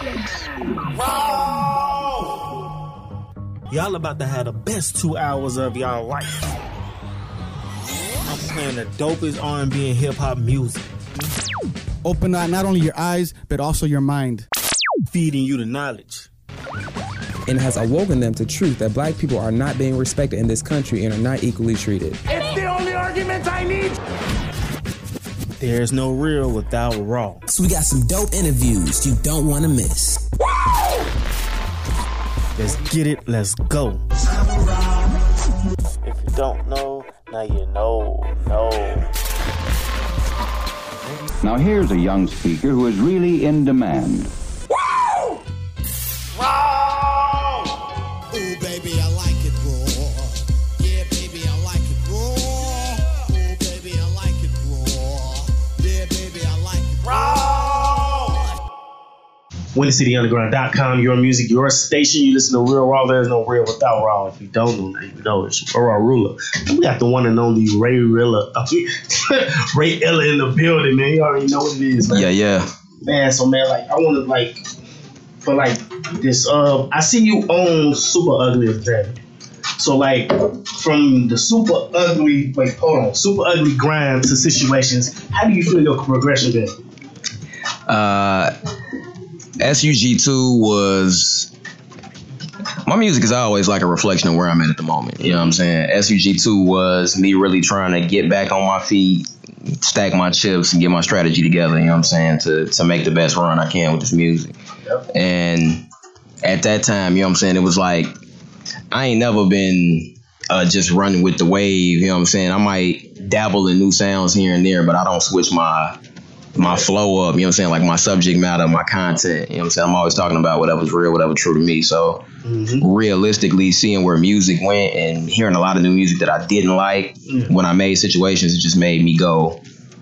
Raw! Y'all about to have the best 2 hours of y'all life. I'm playing the dopest R&B and hip-hop music. Open up not only your eyes, but also your mind. Feeding you the knowledge. And has awoken them to truth that black people are not being respected in this country and are not equally treated. It's the only argument I need. There's no real without raw. So we got some dope interviews you don't want to miss. Woo! Let's get it. Let's go. If you don't know, now you know. Now here's a young speaker who is really in demand. Woo! Raw! Ooh, baby, I like it raw. Yeah, baby, I like it raw. Ooh, baby, I like it raw. Yeah, baby, I like it raw. WindyCityOnTheGround.com, your music, your station. You listen to Real Raw. There's no real without raw. If you don't know, you know it's Raw Ruler. We got the one and only Ray Illa. Ray Illa in the building, man. You already know what it is, man. Yeah. Man, so man, like I want to for this. I see you own Super Ugly today. So from the Super Ugly, Super Ugly grind to Situations. How do you feel your progression been? SUG 2 was my music is always like a reflection of where I'm at the moment. You know what I'm saying? SUG 2 was me really trying to get back on my feet, stack my chips and get my strategy together, you know what I'm saying, to make the best run I can with this music. Yep. And at that time, you know what I'm saying, it was like, I ain't never been just running with the wave, you know what I'm saying? I might dabble in new sounds here and there, but I don't switch my flow up, you know what I'm saying, like my subject matter, my content, you know what I'm saying? I'm always talking about whatever's real, whatever's true to me. So realistically, seeing where music went and hearing a lot of new music that I didn't like, when I made Situations, it just made me go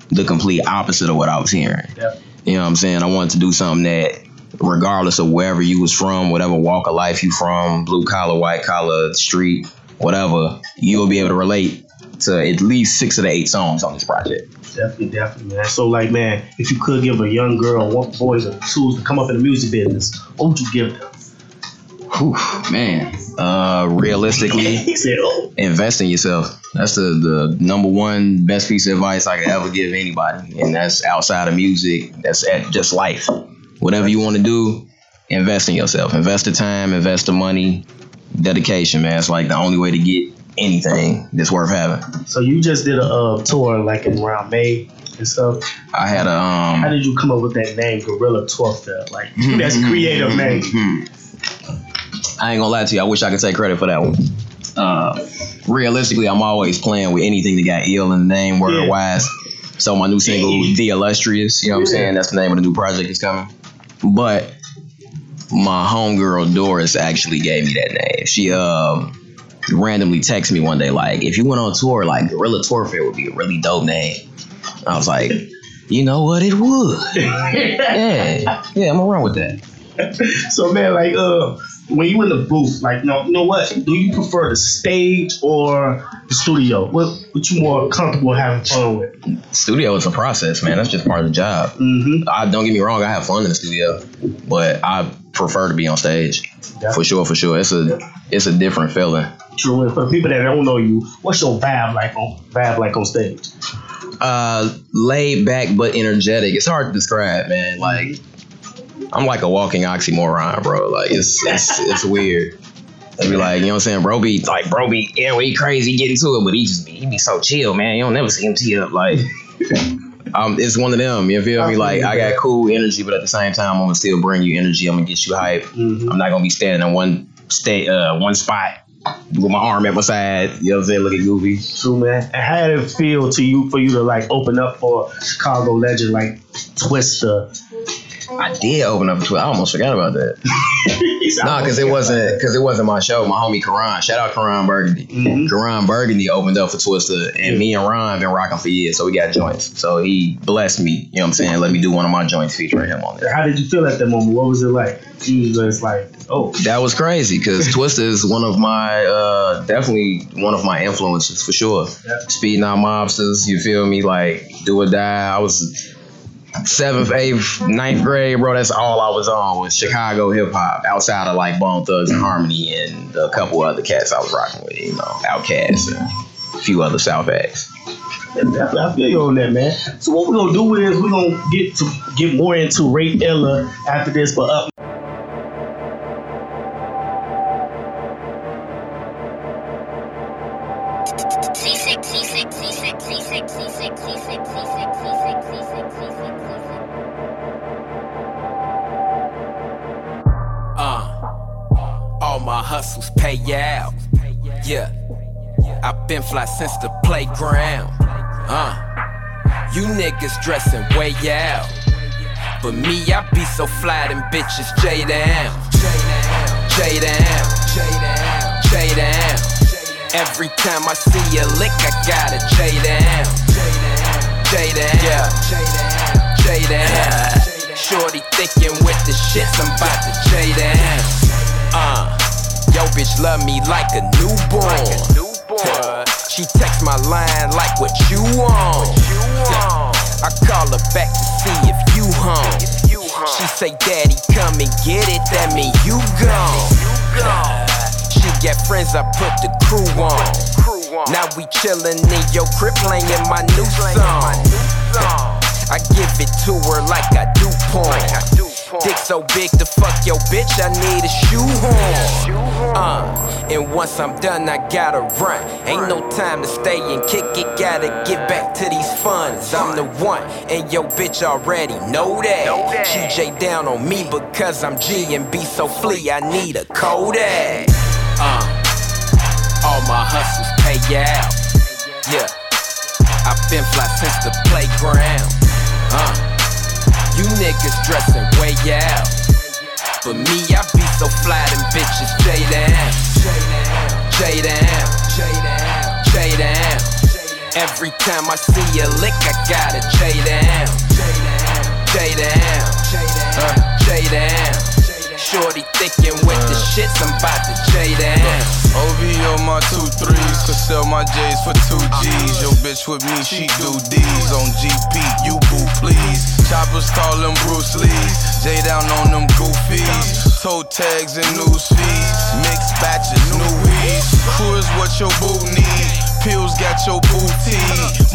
the complete opposite of what I was hearing. Yep. You know what I'm saying? I wanted to do something that, regardless of wherever you was from, whatever walk of life you from, blue collar, white collar, street, whatever, you'll be able to relate to at least 6 of the 8 songs on this project. Definitely, man. So, man, if you could give a young girl one boys or tools to come up in the music business, what would you give them? Whew, man. Realistically, invest in yourself. That's the number one best piece of advice I could ever give anybody. And that's outside of music. That's just life. Whatever you want to do, invest in yourself. Invest the time, invest the money, dedication, man. It's the only way to get anything that's worth having. So you just did a tour in around May and stuff. I had a how did you come up with that name Gorilla Twista? That's creative name. I ain't gonna lie to you, I wish I could take credit for that one. Realistically, I'm always playing with anything that got ill in the name word wise. So my new single The Illustrious, you know what I'm saying? That's the name of the new project that's coming. But my homegirl Doris actually gave me that name. She randomly text me one day if you went on tour Gorilla Torfair would be a really dope name. I was like, you know what, it would. yeah, I'm gonna run with that. So man, when you in the booth, you know what, do you prefer the stage or the studio? What you more comfortable having fun with? Studio is a process, man. That's just part of the job. Don't get me wrong, I have fun in the studio, but I prefer to be on stage. Definitely. For sure. It's a different feeling. True. And for people that don't know you, what's your vibe on stage? Laid back but energetic. It's hard to describe, man. I'm a walking oxymoron, bro. It's weird. They be you know what I'm saying? Bro be he crazy, get into it, but he be so chill, man. You don't never see him tee up. It's one of them, you feel me? I got cool energy, but at the same time, I'm gonna still bring you energy. I'm gonna get you hype. I'm not gonna be standing in one spot with my arm at my side. You know what I'm saying? Looking goofy. True, man. And how did it feel for you to open up for Chicago legend Twista? I did open up for Twista. I almost forgot about that. Because it wasn't my show. My homie Karan, shout out Karan Burgundy. Karan Burgundy opened up for Twista, and me and Ron been rocking for years, so we got joints. So he blessed me, you know what I'm saying? Let me do one of my joints featuring him on there. How did you feel at that moment? What was it like? You just oh. That was crazy because Twista is one of my, definitely one of my influences for sure. Yep. Speeding Out Mobsters, you feel me? Do or die. I was 7th, 8th, 9th grade, bro, that's all I was on was Chicago hip-hop, outside of like Bone Thugs and Harmony and a couple other cats I was rocking with, you know, Outkast and a few other South acts. I feel you on that, man. So what we're going to do is we're going to get more into Ray Illa after this, but up fly since the playground. You niggas dressing way out, but me, I be so fly them bitches J down, J down, J down. Every time I see a lick, I gotta J down, J down, yeah, J down. Shorty thinking with the shit, I'm about to J down. Yo bitch love me like a newborn. She text my line like what you on. I call her back to see if you home. She say daddy come and get it, that mean you gone. She got friends I put the crew on. Now we chillin' in your crib playing my new song. I give it to her like I do porn. Dick so big to fuck your bitch, I need a shoehorn. And once I'm done, I gotta run. Ain't no time to stay and kick it, gotta get back to these funds. I'm the one, and your bitch already know that. She J down on me because I'm G and B so flea, I need a Kodak. All my hustles pay out. Yeah, I've been fly since the playground. You niggas dressing way out, but me, I be so fly them bitches J down, J down, J down. Every time I see a lick, I gotta J down, J down, J down. Shorty thinking with the shit, I'm about to J down. OVO my 2 3s, could sell my J's for 2 G's. Yo bitch with me, she do D's on GP, you boo please. Choppers call them Bruce Lee's, J down on them goofies. Toe tags and news fees, mixed batches, new weeds. Crew is what your boo need, pills got your booty.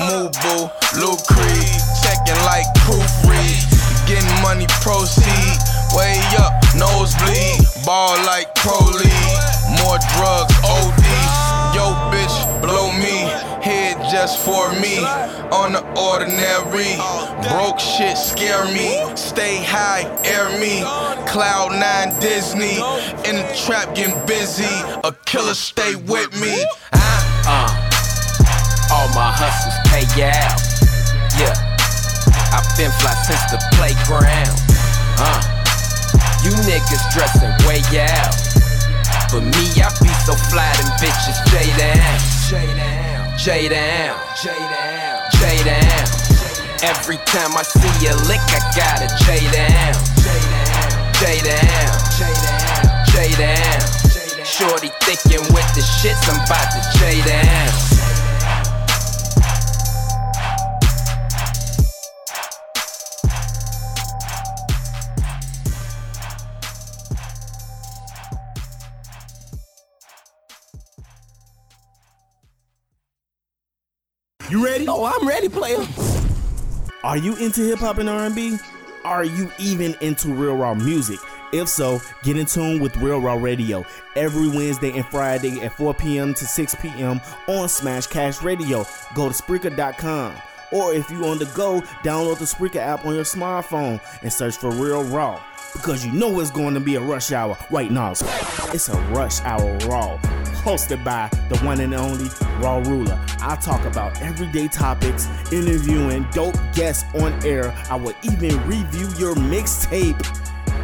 Move boo, Lil Creed, checking like proofread. Getting money proceed, way up, nosebleed. Ball like pro league. More drugs, OD. Yo, bitch, blow me. Head just for me. On the ordinary. Broke shit, scare me. Stay high, air me. Cloud 9 Disney. In the trap, getting busy. A killer, stay with me. All my hustles pay out. Yeah. I've been fly since the playground. You niggas dressing way out. For me, I be so fly, them bitches J down, J down, J down, J down. Every time I see a lick, I gotta J down, J down, J down. Shorty thinking with the shit, I'm about to J down. You ready? Oh, I'm ready, player. Are you into hip-hop and R&B? Are you even into Real Raw music? If so, get in tune with Real Raw Radio every Wednesday and Friday at 4 p.m. to 6 p.m. on Smash Cash Radio. Go to Spreaker.com. Or if you on the go, download the Spreaker app on your smartphone and search for Real Raw. Because you know it's going to be a rush hour. Wait, no, it's a rush hour Raw. Hosted by the one and only Raw Ruler. I talk about everyday topics, interviewing dope guests on air. I will even review your mixtape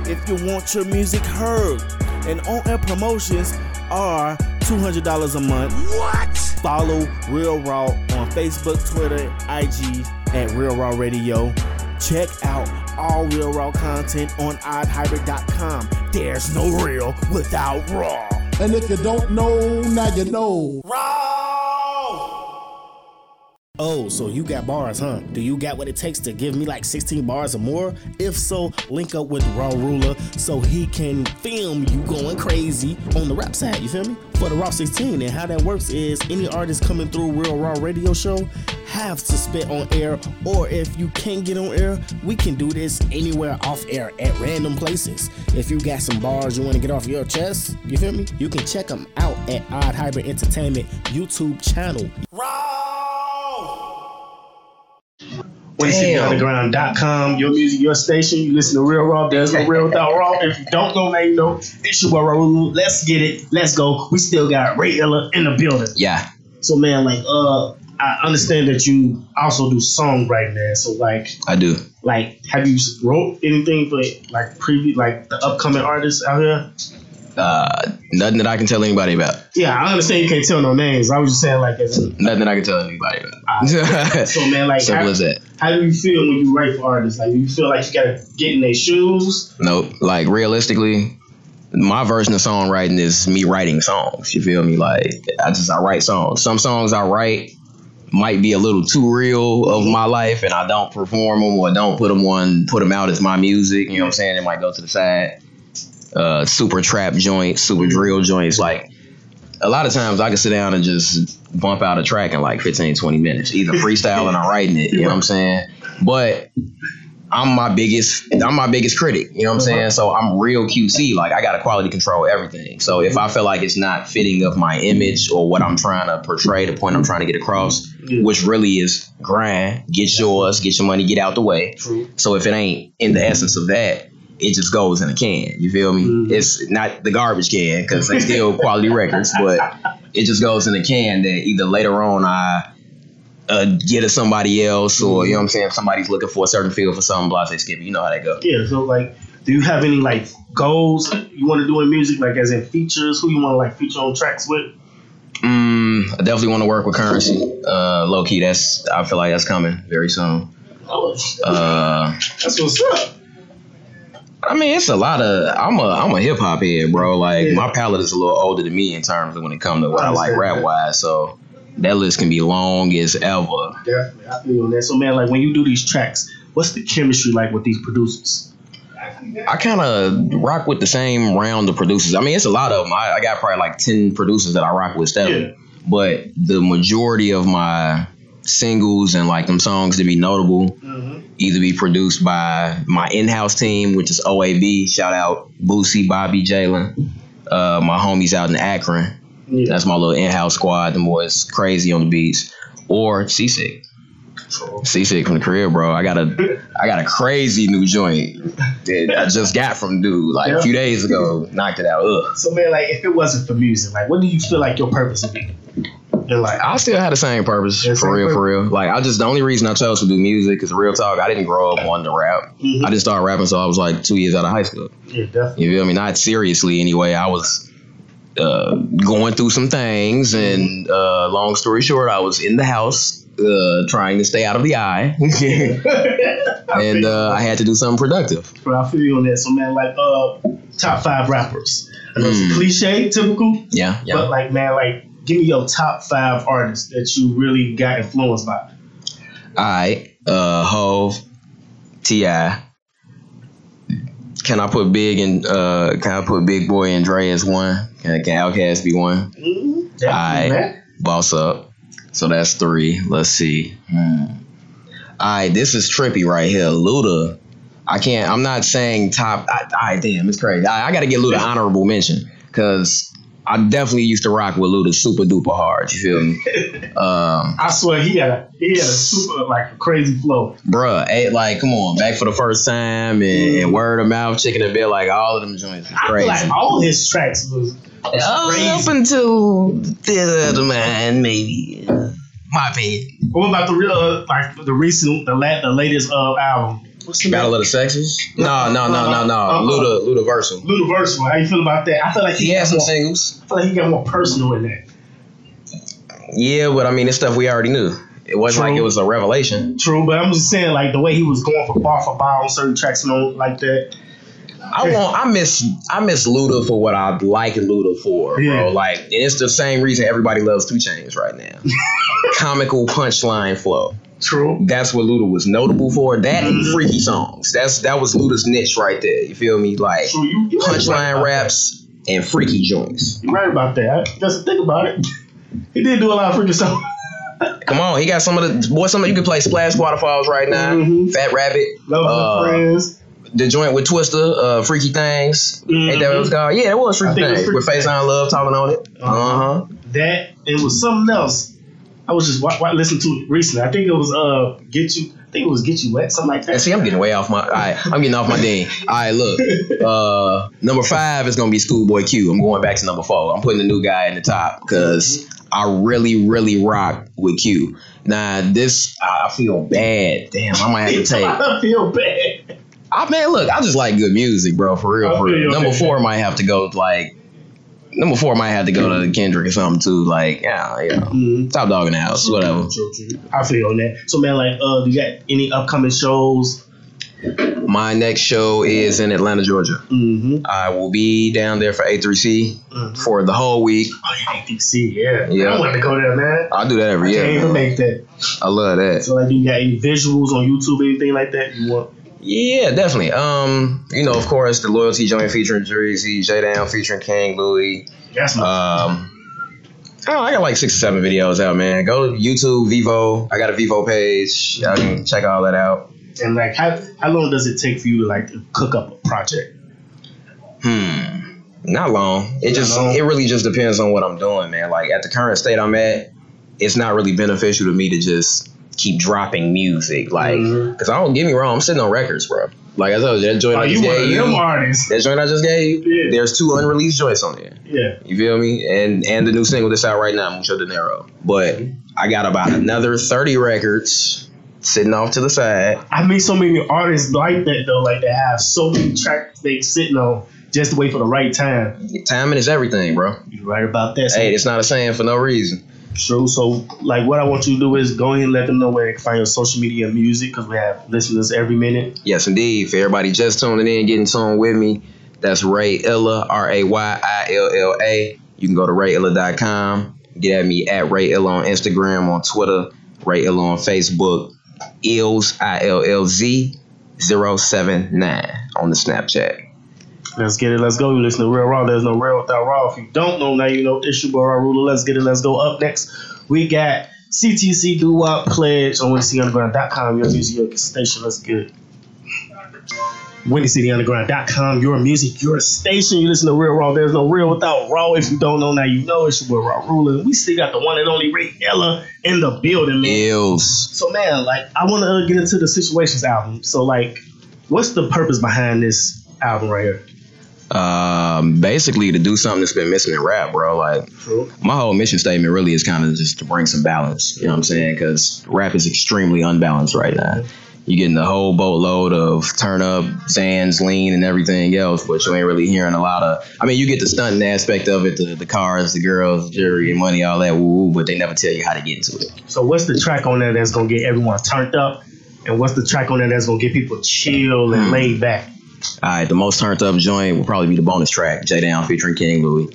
if you want your music heard. And on-air promotions are $200 a month. What? Follow Real Raw on Facebook, Twitter, IG at Real Raw Radio. Check out all Real Raw content on oddhybrid.com. There's no real without raw. And if you don't know, now you know. Raw! Oh, so you got bars, huh? Do you got what it takes to give me like 16 bars or more? If so, link up with Raw Ruler so he can film you going crazy on the rap side, you feel me? For the Raw 16, and how that works is any artist coming through Real Raw Radio Show have to spit on air, or if you can't get on air, we can do this anywhere off air at random places. If you got some bars you want to get off your chest, you feel me? You can check them out at Odd Hybrid Entertainment YouTube channel. WindyCityOnTheGround.com, your music, your station. You listen to Real Raw. There's no real without Raw. If you don't go, make no. It's your boy Raul. Let's get it. Let's go. We still got Ray Illa in the building. Yeah. So man, like, I understand that you also do songwriting, man. So like, I do. Like, have you wrote anything for like the upcoming artists out here? Nothing that I can tell anybody about. Yeah, I understand you can't tell no names. I was just saying like nothing that I can tell anybody about. So man, like, how do you feel when you write for artists? Like, do you feel like you gotta get in their shoes? Nope. Like, realistically, my version of songwriting is me writing songs. You feel me? Like, I write songs. Some songs I write might be a little too real of my life, and I don't perform them or don't put them out as my music. You know what I'm saying? It might go to the side. Super trap joints, super drill joints. Like, a lot of times I can sit down and just bump out a track in like 15, 20 minutes, either freestyling or writing it. You know what I'm saying? But I'm my biggest critic. You know what I'm saying? So I'm real QC. Like, I gotta quality control everything. So if I feel like it's not fitting of my image or what I'm trying to portray, the point I'm trying to get across, which really is grind, get yours, get your money, get out the way. So if it ain't in the essence of that, it just goes in a can. You feel me? It's not the garbage can, because they still quality records, but it just goes in a can that either later on I get to somebody else, or you know what I'm saying, if somebody's looking for a certain feel for something, blah, they skip it. You know how that goes. Yeah, so like, do you have any like goals you want to do in music, like as in features? Who you want to like feature on tracks with? I definitely want to work with Currency. Low key, I feel like that's coming very soon. That's what's up. I mean, it's a lot of, I'm a hip hop head, bro. Like, my palate is a little older than me in terms of when it comes to what I like rap wise. So that list can be long as ever. Yeah, I feel on that. So man, like, when you do these tracks, what's the chemistry like with these producers? I kind of rock with the same round of producers. I mean, it's a lot of them. I got probably like 10 producers that I rock with steadily. Yeah. But the majority of my singles and like them songs to be notable either be produced by my in-house team, which is OAB. Shout out Boosie, Bobby, Jalen, my homies out in Akron. That's my little in-house squad. The boys crazy on the beats. Or Seasick. Seasick from the crib, bro. I got a crazy new joint that I just got from dude like a few days ago. Knocked it out. So man, like, if it wasn't for music, like, what do you feel like your purpose would be? Like, I still had the same purpose, for real. Like, the only reason I chose to do music is real talk. I didn't grow up wanting to rap. I just started rapping, so I was like 2 years out of high school. Yeah, definitely. You feel me? Not seriously, anyway. I was going through some things, and long story short, I was in the house trying to stay out of the eye, and I had to do something productive. Bro, I feel you on that. So, man, like, top five rappers. I know it's cliche, typical. Yeah. But like, man, like, give me your top five artists that you really got influenced by. All right. Hov, T.I. Can I put Big Boy and Dre as one? Can Outkast be one? All right. Boss Up. So that's three. Let's see. All right. This is trippy right here. Luda. I'm not saying top. All right. Damn, it's crazy. I got to get Luda honorable mention, because I definitely used to rock with Luda super duper hard. You feel me? I swear he had a super like crazy flow. Bruh, like, come on, Back for the First Time and Word of Mouth, Chicken and Bill, like all of them joints is crazy. I feel like all his tracks was crazy. Up until the other man, maybe. My opinion. What about the latest album? Battle of the Sexes? No. Ludaversal. How you feel about that? I feel like he has some singles. I feel like he got more personal in that. Yeah, but I mean, it's stuff we already knew. It wasn't like it was a revelation. True, but I'm just saying, like, the way he was going for bar on certain tracks and all like that. I miss Luda for what I like Luda for, bro. Yeah. Like, and it's the same reason everybody loves Two Chains right now. Comical punchline flow. True. That's what Luda was notable for. That and freaky songs. That was Luda's niche right there. You feel me? Like, so you punchline raps and freaky joints. You're right about that. Just think about it. He did do a lot of freaky songs. Come on, he got some of the boy. Some of you can play Splash Waterfalls right now. Mm-hmm. Fat Rabbit. Love Friends. The joint with Twista, Freaky Things. Mm-hmm. Ain't that what it was called? Yeah, it was Freaky Things. With Face on Love talking on it. Uh huh. That, it was something else. I was just listening to it recently. I think it was Get You Wet, something like that. And see, I'm getting way off my. I'm getting off my thing. All right, look. Number 5 is gonna be Schoolboy Q. I'm going back to number 4. I'm putting the new guy in the top because I really rock with Q. Now this, I feel bad. Damn, I might have to take. I feel bad. I just like good music, bro. For real. Number 4 might have to go to Kendrick or something too. Like, top dog in the house, whatever. True. I feel on that. So, man, like, do you got any upcoming shows? My next show is in Atlanta, Georgia. Mm-hmm. I will be down there for A3C for the whole week. Oh, A3C, yeah. I want to go there, man. I do that every year. Can't even make that. I love that. So, like, do you got any visuals on YouTube, anything like that you want? Yeah, definitely. Of course, the Loyalty joint featuring Jeezy, J-Down featuring King Louis. Yes, man. I got like 6 or 7 videos out, man. Go to YouTube, Vivo. I got a Vivo page. Y'all can check all that out. And like, how long does it take for you to like cook up a project? Not long. It really just depends on what I'm doing, man. Like at the current state I'm at, it's not really beneficial to me to just keep dropping music, like, because I don't, get me wrong, I'm sitting on records, bro. Like I told you, that joint I just gave you, that joint I just gave you, there's 2 unreleased joints on there. Yeah, you feel me? And the new single that's out right now, Mucho Dinero. But I got about another 30 records sitting off to the side. I mean, so many artists like that though, like they have so many tracks they sitting on. Just to wait for the right time. Timing is everything, bro. You're right about that. So hey, it's not a saying for no reason. True. So, like, what I want you to do is go ahead and let them know where they can find your social media and music, because we have listeners every minute. Yes, indeed. For everybody just tuning in, getting tuned with me, that's Ray Illa, RayIlla. You can go to RayIlla.com. Get at me at Ray Illa on Instagram, on Twitter, Ray Illa on Facebook, Ills, ILLZ 079 on the Snapchat. Let's get it, let's go. You listen to Real Raw. There's no real without raw. If you don't know, now you know. It's your boy Raw Ruler. Let's get it, let's go. Up next, we got CTC Doo-Wop Pledge on WindyCityOnTheGround.com. Your music, your station. Let's get it. WindyCityOnTheGround.com. Your music, your station. You listen to Real Raw. There's no real without raw. If you don't know, now you know. It's your boy Raw Ruler. We still got the one and only Ray Illa in the building, man. Eels. So, man, like, I want to get into the Situations album. So, like, what's the purpose behind this album right here? Basically to do something that's been missing in rap, bro. Like, my whole mission statement really is kind of just to bring some balance. You know what I'm saying? Because rap is extremely unbalanced right now. You're getting the whole boatload of turn up, Zans, lean, and everything else, but you ain't really hearing a lot of. I mean, you get the stunting aspect of it, the cars, the girls, jewelry, and money, all that, woo, but they never tell you how to get into it. So what's the track on there that's gonna get everyone turned up, and what's the track on there that's gonna get people chill and laid back? All right, the most turned up joint will probably be the bonus track, J Down featuring King Louis.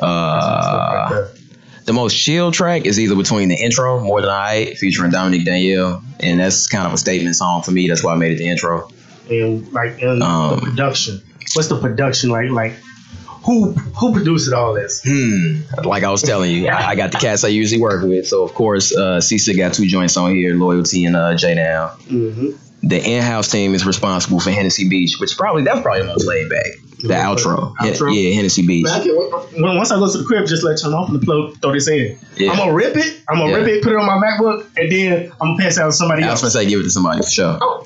The most chill track is either between the intro, More Than I, featuring Dominique Danielle, and that's kind of a statement song for me. That's why I made it the intro. And like, and the production. What's the production like? Like, who produced all this? Like I was telling you, I got the cats I usually work with. So of course, Seasick got 2 joints on here, Loyalty and J Down. The in-house team is responsible for Hennessy Beach, which that's probably the most laid back. The outro? Yeah, Hennessy Beach. Man, once I go to the crib, just let y'all know I'm gonna throw this in. Yeah. I'm gonna rip it. I'm gonna rip it, put it on my MacBook, and then I'm gonna pass it out to somebody else. I was gonna say give it to somebody for sure. Oh,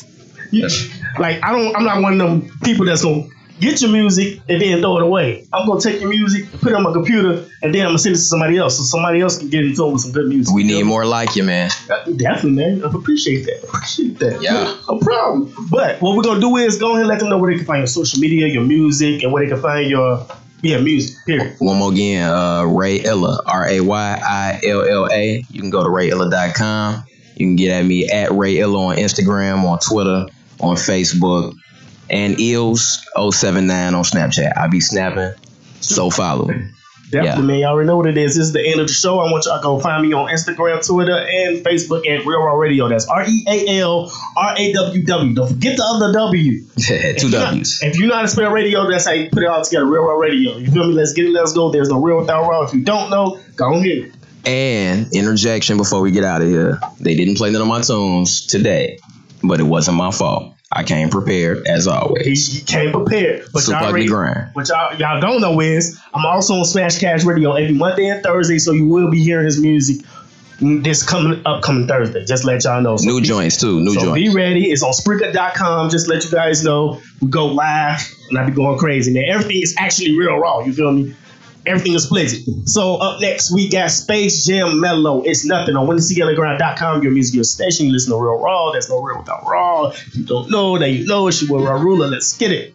like I'm not one of them people that's gonna get your music and then throw it away. I'm gonna take your music, put it on my computer, and then I'm gonna send it to somebody else, so somebody else can get into it with some good music. We need more like you, man. Definitely, man. I appreciate that. Yeah. No problem. But what we're gonna do is go ahead and let them know where they can find your social media, your music, and where they can find your music. Period. One more again, Ray Illa, RayIlla. You can go to RayIlla.com. You can get at me at Ray Illa on Instagram, on Twitter, on Facebook. and Eels079 on Snapchat. I be snapping, so follow me. Definitely, man. Y'all already know what it is. This is the end of the show. I want y'all to go find me on Instagram, Twitter, and Facebook at Real Raw Radio. That's RealRawW. Don't forget the other W. Two W's. If you know how to spell radio, that's how you put it all together. Real Raw Radio. You feel me? Let's get it. Let's go. There's no real without raw. If you don't know, go on here. And interjection before we get out of here. They didn't play none of my tunes today, but it wasn't my fault. I came prepared, as always. He came prepared. But Super Ugly Grind. What y'all don't know is, I'm also on Smash Cash Radio every Monday and Thursday, so you will be hearing his music this upcoming Thursday. Just let y'all know. So New joints, too. Be ready. It's on Spreaker.com. Just let you guys know. We go live, and I be going crazy. Now, everything is actually real raw. You feel me? Everything is split. So up next, we got Space Jam Mellow. It's nothing on WindyCityOnTheGround.com. Your music, your station. You listen to Real Raw. There's no real without raw. If you don't know, now you know. It's your Raw Ruler. Let's get it.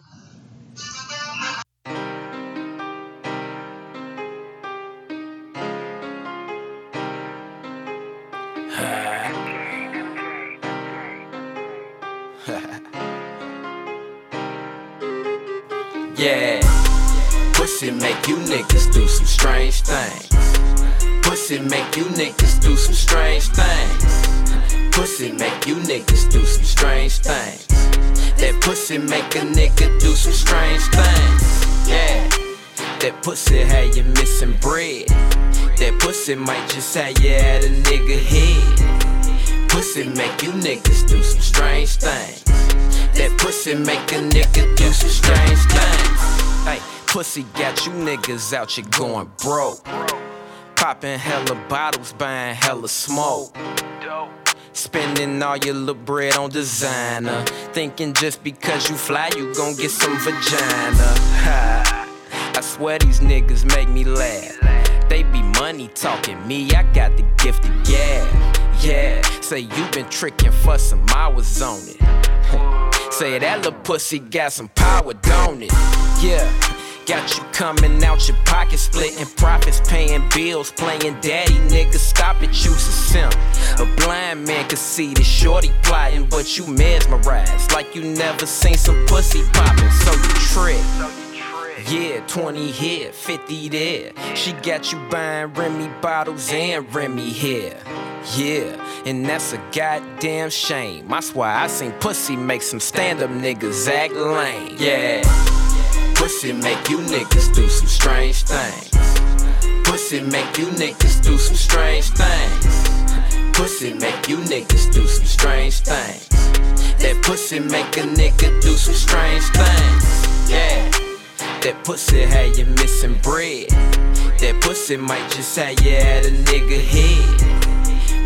Make you niggas do some strange things. Pussy make you niggas do some strange things. Pussy make you niggas do some strange things. That pussy make a nigga do some strange things. Yeah. That pussy had you missing bread. That pussy might just have you had a nigga head. Pussy make you niggas do some strange things. That pussy make a nigga do some strange things. Hey. Pussy got you niggas out, you going broke. Popping hella bottles, buying hella smoke. Spending all your little bread on designer. Thinking just because you fly, you gon' get some vagina. Ha. I swear these niggas make me laugh. They be money talking me, I got the gift of gab. Yeah, say you been tricking for some hours on it. Say that little pussy got some power, don't it? Yeah. Got you coming out your pocket, splitting profits, paying bills, playing daddy, nigga, stop it, you's a simp. A blind man could see the shorty plotting, but you mesmerized, like you never seen some pussy popping, so you trick. Yeah, 20 here, 50 there, she got you buying Remy bottles and Remy hair. Yeah, and that's a goddamn shame, that's why I seen pussy make some stand-up niggas act lame, yeah. Pussy make you niggas do some strange things. Pussy make you niggas do some strange things. Pussy make you niggas do some strange things. That pussy make a nigga do some strange things. Yeah. That pussy had you missing bread. That pussy might just have you had a nigga head.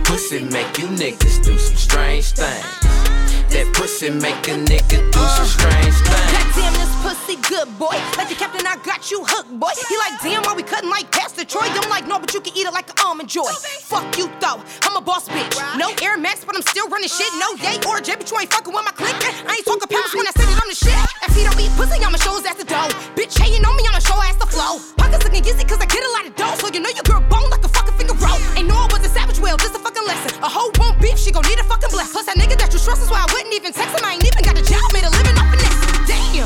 Pussy make you niggas do some strange things. That pussy make a nigga do some strange things. Goddamn, this pussy good, boy. Like the captain, I got you hooked, boy. He like, damn, why we cutting like Pastor Troy? I'm like, no, but you can eat it like an almond joy. Fuck you, though. I'm a boss bitch. No Air Max, but I'm still running shit. No Yay or J, but you ain't fucking with my clique. I ain't talking papers when I say that I'm the shit. If he don't eat pussy, I'ma show his ass the dough. Bitch, hating on me, I'ma show ass the flow. Pockets looking easy, cause I get a lot of dough. So you know your girl bone like a fucking finger roll. Ain't no I was a savage, well, just a fucking lesson. A hoe won't beef, she gon' need a fucking bless. Plus that nigga that you trust is why I wouldn't even text him, I ain't even got a job, made a living off of this. Damn,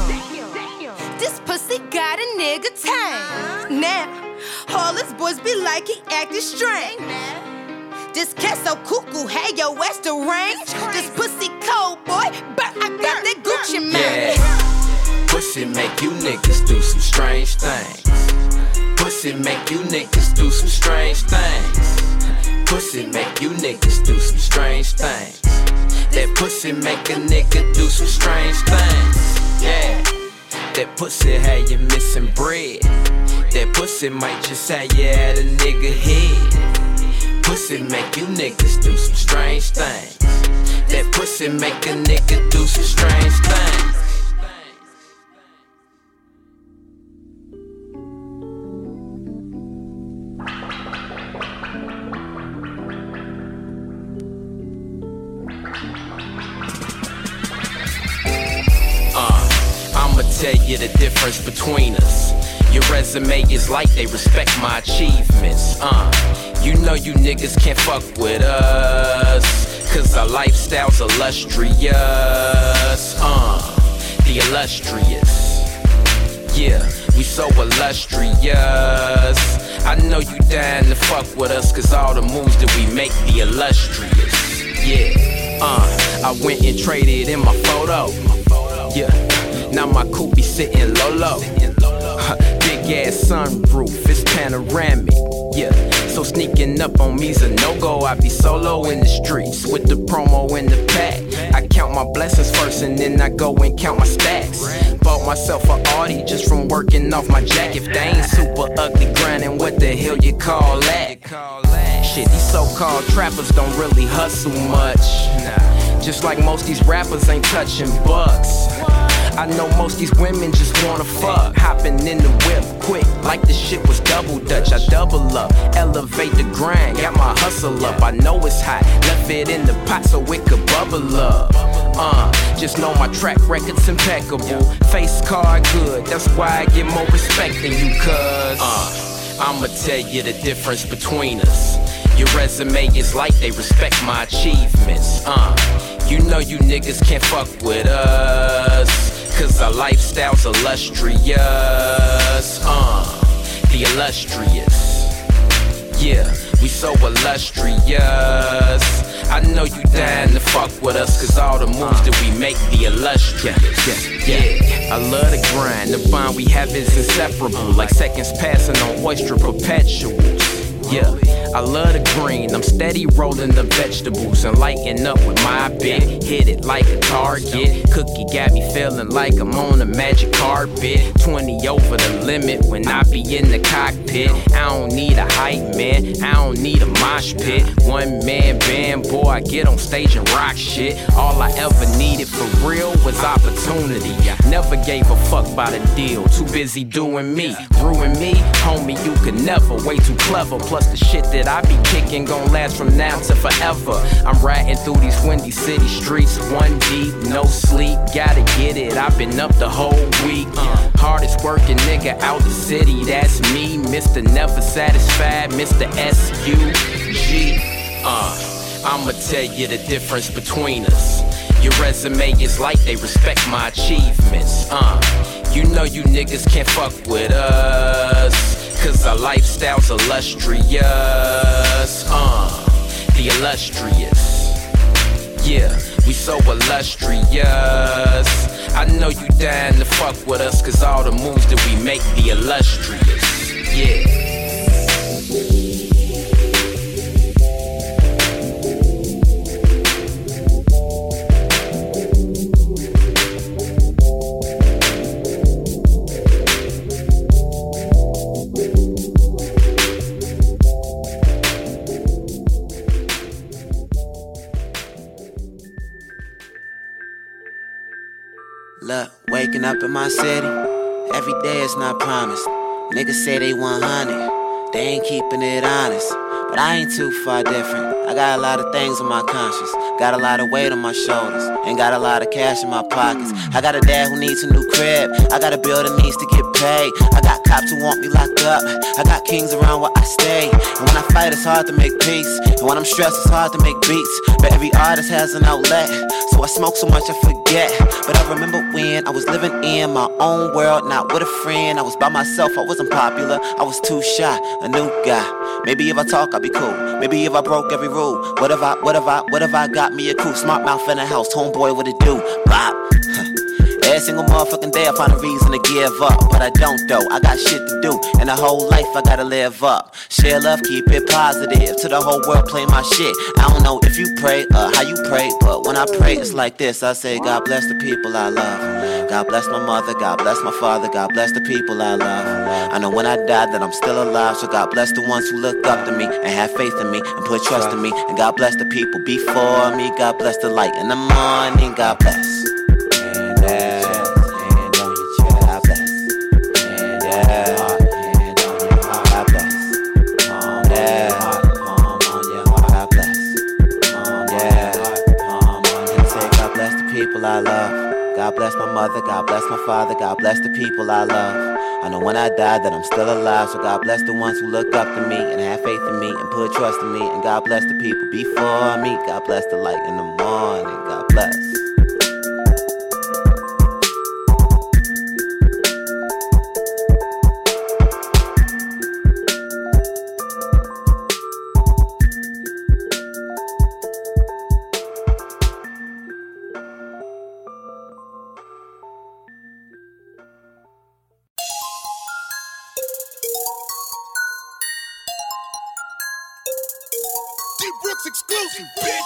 this pussy got a nigga tang. Now, all his boys be like he acting strange. This cat so cuckoo, hey yo, ass deranged. This pussy cold, boy, but I got that Gucci man. Yeah. Pussy make you niggas do some strange things. Pussy make you niggas do some strange things. Pussy make you niggas do some strange things. That pussy make a nigga do some strange things. Yeah. That pussy had you missing bread. That pussy might just have you had a nigga head. Pussy make you niggas do some strange things. That pussy make a nigga do some strange things. Tell you the difference between us. Your resume is like they respect my achievements. You know you niggas can't fuck with us, cause our lifestyle's illustrious. The Illustrious. Yeah, we so illustrious. I know you dying to fuck with us, cause all the moves that we make, the illustrious. Yeah, I went and traded in my photo. Yeah, now my coupe be sitting low. Big ass sunroof, it's panoramic. Yeah, so sneaking up on me's a no-go. I be solo in the streets with the promo in the pack. I count my blessings first and then I go and count my stacks. Bought myself a Audi just from working off my jack. If they ain't super ugly grinding, what the hell you call that? Shit, these so-called trappers don't really hustle much. Just like most these rappers ain't touching bucks. I know most these women just wanna fuck. Hopping in the whip quick, like the shit was double dutch. I double up, elevate the grind, got my hustle up. I know it's hot, left it in the pot so it could bubble up. Just know my track record's impeccable. Face card good, that's why I get more respect than you, cuz I'ma tell you the difference between us. Your resume is like they respect my achievements. You know you niggas can't fuck with us, cause our lifestyle's illustrious. The illustrious. Yeah, we so illustrious. I know you dying to fuck with us, cause all the moves that we make, the illustrious. Yeah, I love the grind, the bond we have is inseparable, like seconds passing on oyster perpetuals. Yeah, I love the green, I'm steady rolling the vegetables and lighting up with my bit. Hit it like a target, cookie got me feeling like I'm on a magic carpet. 20 over the limit when I be in the cockpit. I don't need a hype man, I don't need a mosh pit. One man band, boy, I get on stage and rock shit. All I ever needed for real was opportunity. I never gave a fuck about a deal, too busy doing me. Ruin me, homie, you could never, way too clever. Plus the shit that I be kicking gon' last from now to forever. I'm riding through these windy city streets, one deep, no sleep, gotta get it. I've been up the whole week. Hardest working nigga out the city, that's me, Mr. Never Satisfied, Mr. SUG. I'ma tell you the difference between us. Your resume is like they respect my achievements. You know you niggas can't fuck with us, cause our lifestyle's illustrious. The illustrious. Yeah, we so illustrious. I know you dying to fuck with us, cause all the moves that we make, the illustrious. Yeah. Waking up in my city, every day is not promised. Niggas say they 100, they ain't keeping it honest. But I ain't too far different, I got a lot of things on my conscience. Got a lot of weight on my shoulders, and got a lot of cash in my pockets. I got a dad who needs a new crib, I got a bill that needs to get paid. I got cops who want me locked up, I got kings around where I stay. And when I fight it's hard to make peace, and when I'm stressed it's hard to make beats. But every artist has an outlet, so I smoke so much I forget. But I remember when I was living in my own world, not with a friend. I was by myself, I wasn't popular, I was too shy, a new guy. Maybe if I talk I'd be cool, maybe if I broke every rule. What if I got me a cool smart mouth in the house, homeboy what it do, bop. Every single motherfucking day I find a reason to give up, but I don't though, I got shit to do, and the whole life I gotta live up. Share love, keep it positive, to the whole world play my shit. I don't know if you pray, how you pray, but when I pray it's like this. I say God bless the people I love, God bless my mother, God bless my father, God bless the people I love. I know when I die that I'm still alive, so God bless the ones who look up to me, and have faith in me, and put trust in me. And God bless the people before me, God bless the light in the morning, God bless. I love. God bless my mother, God bless my father, God bless the people I love. I know when I die that I'm still alive, so God bless the ones who look up to me, and have faith in me, and put trust in me. And God bless the people before me, God bless the light in the morning, God bless. Brooks exclusive, bitch.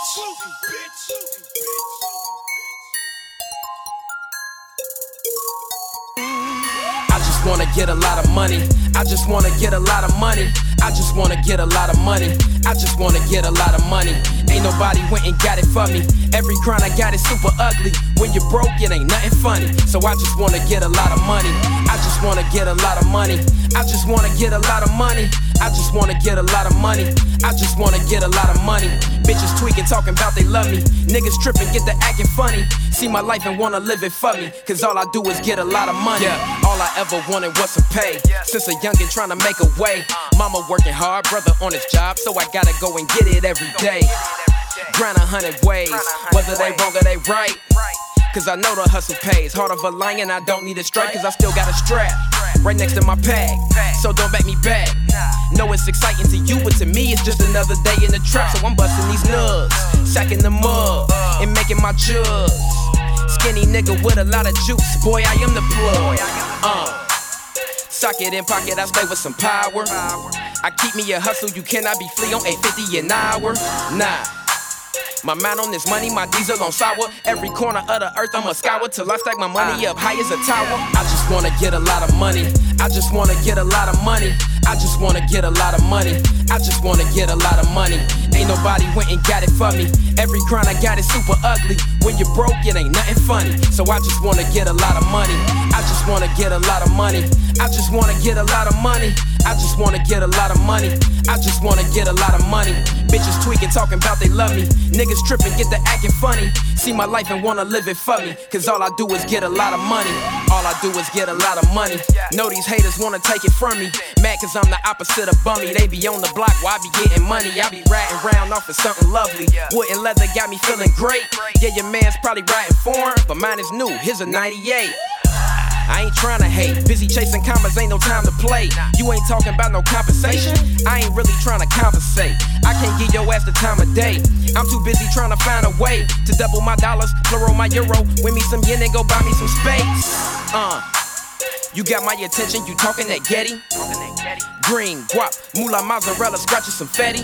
I just wanna get a lot of money. I just wanna get a lot of money. I just wanna get a lot of money. I just wanna get a lot of money. Ain't nobody went and got it for me. Every grind I got is super ugly. When you're broke, it ain't nothing funny. So I just wanna get a lot of money. I just wanna get a lot of money. I just wanna get a lot of money. I just wanna get a lot of money. I just wanna get a lot of money. Bitches tweaking, talking about they love me. Niggas tripping, get to acting funny. See my life and wanna live it for me. Cause all I do is get a lot of money. Yeah. All I ever wanted was some pay. Since a youngin' trying to make a way. Mama working hard, brother on his job. So I gotta go and get it every day. Grind 100 ways, whether they wrong or they right. Cause I know the hustle pays. Heart of a lion, I don't need a strike. Cause I still got a strap right next to my pack. So don't back me back. No, it's exciting to you, but to me it's just another day in the trap. So I'm busting these nugs, sacking them up, and making my jugs. Skinny nigga with a lot of juice. Boy, I am the plug. Socket in pocket, I stay with some power. I keep me a hustle, you cannot be flea on 850 an hour. Nah. My mind on this money, my diesel on sour. Every corner of the earth, I'm a scour. Till I stack my money up high as a tower. I just wanna get a lot of money. I just wanna get a lot of money. I just wanna get a lot of money. I just wanna get a lot of money. Ain't nobody went and got it for me. Every grind I got is super ugly. When you're broke, it ain't nothing funny. So I just wanna get a lot of money. I just wanna get a lot of money. I just wanna get a lot of money. I just wanna get a lot of money. I just wanna get a lot of money. Bitches tweaking, talking about they love me. Niggas tripping, get to acting funny. See my life and wanna live it for me. Cause all I do is get a lot of money. All I do is get a lot of money. Know these haters wanna take it from me. Mad cause I'm the opposite of bummy. They be on the block while I be getting money. I be riding round off of something lovely. Wood and leather got me feeling great. Yeah, your man's probably riding foreign, but mine is new, his a 98. I ain't tryna hate. Busy chasing commas, ain't no time to play. You ain't talking about no compensation. I ain't really tryna conversate. I can't give your ass the time of day. I'm too busy tryna find a way to double my dollars, plural my euro. Win me some yen and go buy me some space. You got my attention, you talking that Getty. Green, guap, moolah, mozzarella, scratching some fatty.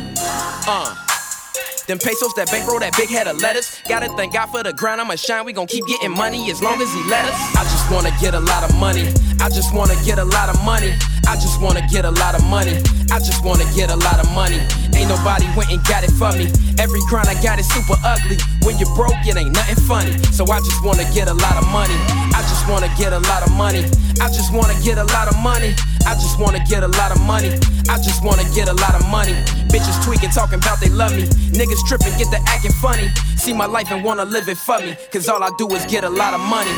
Them pesos, that bankroll, that big head of lettuce. Gotta thank God for the grind, I'ma shine. We gon' keep getting money as long as he let us. I just wanna get a lot of money. I just wanna get a lot of money. I just wanna get a lot of money. I just wanna get a lot of money. Ain't nobody went and got it for me. Every grind I got is super ugly. When you're broke, it ain't nothing funny. So I just wanna get a lot of money. I just wanna get a lot of money. I just wanna get a lot of money. I just wanna get a lot of money. I just wanna get a lot of money. Bitches tweaking, talking about they love me. Niggas tripping, get to acting funny. See my life and wanna live it for me. Cause all I do is get a lot of money.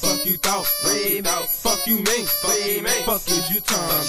Fuck you thought, fuck you mean, fuck is you time,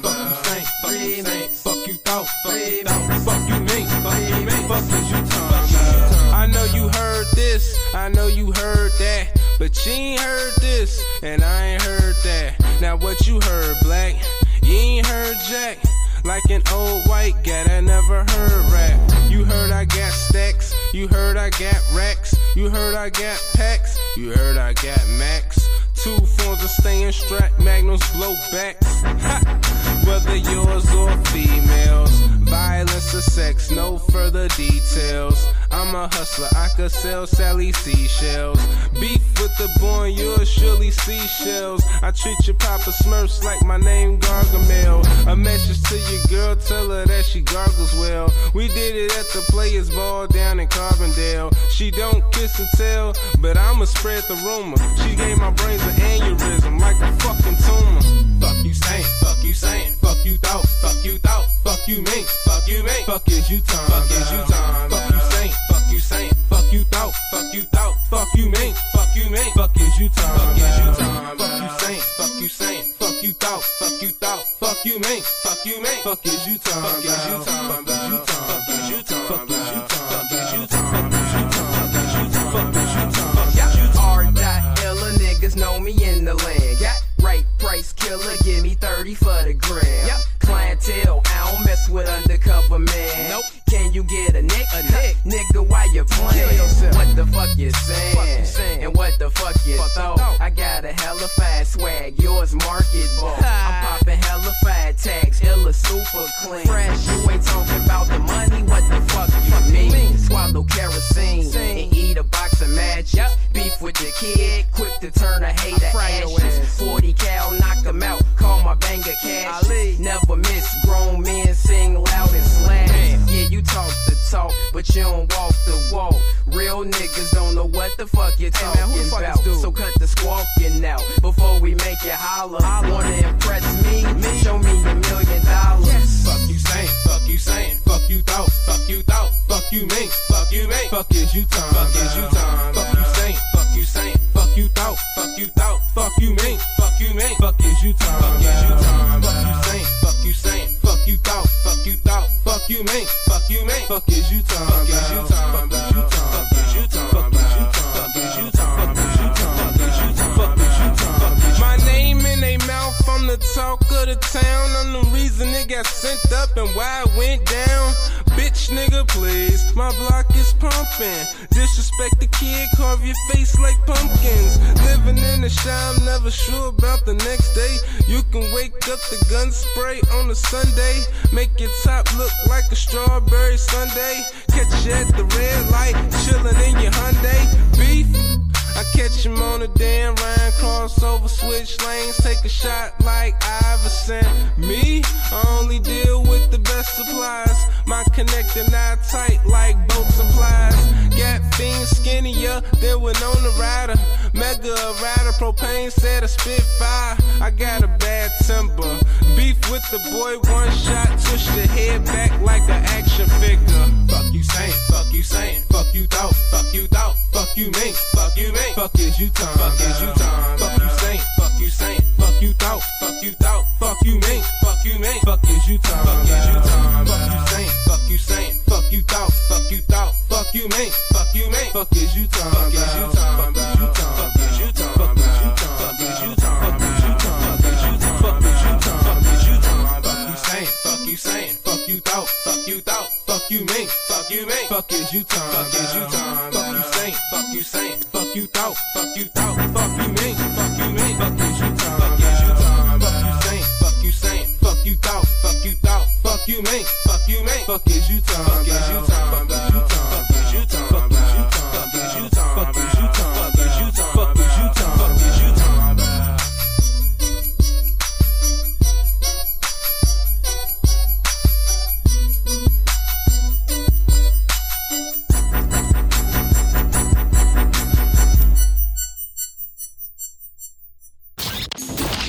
fuck you saying, fuck you thought, fuck you mean, fuck is you time. I know you heard this, I know you heard that, but you ain't heard this, and I ain't heard that. Now what you heard, black, you ain't heard jack. Like an old white guy that never heard rap. You heard I got stacks, you heard I got racks, you heard I got packs, you heard I got max. Two forms of staying strapped, magnums blowbacks. Ha! Whether yours or females, violence or sex, no further details. I'm a hustler, I could sell Sally seashells. Beef with the born, you'll surely seashells. I treat your Papa Smurfs like my name Gargamel. A message to your girl, tell her that she gargles well. We did it at the Players Ball down in Carbondale. She don't kiss and tell, but I'ma spread the rumor. She gave my brains an aneurysm like a fucking tumor. Fuck you saying, fuck you saying, fuck you thought, fuck you mean, fuck is you time, fuck you saying, fuck you mean, fuck is you time, fuck you saying, fuck you thought, fuck you mean, fuck is you talking about? Fuck is you talking about? You talking about? Fuck is you talking about? You talking about? R.Illa niggas know me in the land. Got right price killer, give me 30 for the gram. Yep. Clientele, I don't mess with undercover man. Nope. Can you get a nick? A nick. Nigga, why you playing? What the fuck you saying? And what the fuck you thought? I got a hella fast swag, yours market ball. I'm popping hella fat tags, Illa super clean. Fresh, you ain't talking about the money, what the fuck you mean? Swallow kerosene and eat a box of matches. Beef with your kid, quick to turn a hater ashes. 40 cal, knock him out, call my banger cash. Never miss, grown men sing loud and slash. Yeah, you talk the talk, but you don't walk the walk. Real niggas don't know what the fuck you're talking about. So cut the squawking out before we make you holler. Wanna impress me? Show me $1 million. Yes. Fuck you saying? Fuck you saying? Fuck you thought? Fuck you thought? Fuck you mean? Fuck you mean? Fuck is you time? Fuck is you time? Fuck you saying? Fuck you saying? Fuck you thought? Fuck you thought? Fuck you mean? Fuck you mean? Fuck is you time? Fuck is you time? Fuck you saying? Fuck you saying? Fuck you thought? Fuck you thought? Fuck you mean? Fuck you mean? Fuck is you time? Fuck is you time? Fuck is you time? My name in they mouth, I'm the talk of the town. I'm the reason it got sent up and why it went down. Bitch nigga please, my block is pumping. Disrespect the kid, carve your face like pumpkins. Living in the shine, I'm never sure about the next day. You can wake up the gun spray on a Sunday. Make your top look like a strawberry sundae. Catch you at the red light, chilling in your Hyundai. Beef, I catch him on a damn rhyme. Cross over, switch lanes, take a shot like Iverson. Me, I only deal with the best supplies. My connecting eye tight like boats and plies. Got fiends skinnier than Winona Ryder. Mega rider, propane set a spitfire. I got a bad temper. Beef with the boy, one shot, twist your head back like an action figure. Fuck you saying, fuck you saying, fuck you thought, fuck you thought, fuck you mean, fuck you mean. Fuck is you time? Fuck is you time? Fuck you saying? Fuck you saying? Fuck you thought? Fuck you thought? Fuck you mean? Fuck you mean? Fuck is you time? Fuck is you time? Fuck you saying? Fuck you saying? Fuck you thought? Fuck you thought? Fuck you mean? Fuck you mean? Fuck is you time? Fuck is you time? Fuck is you time? Fuck is you time? Fuck is you time? Fuck is you time? Fuck is you time? Fuck is you time? Fuck is you time? Fuck you saying? Fuck you saying? Fuck you thought? Fuck you thought? Fuck you mean? Fuck you mean? Fuck is you time? Fuck is you time? Fuck you saying? Fuck you saying? Fuck you thought, fuck you thought, fuck you mean, fuck you time, fuck you saying, fuck you thought, fuck you mean, fuck you time, fuck you time, fuck you time, fuck you time, fuck you time, fuck you time.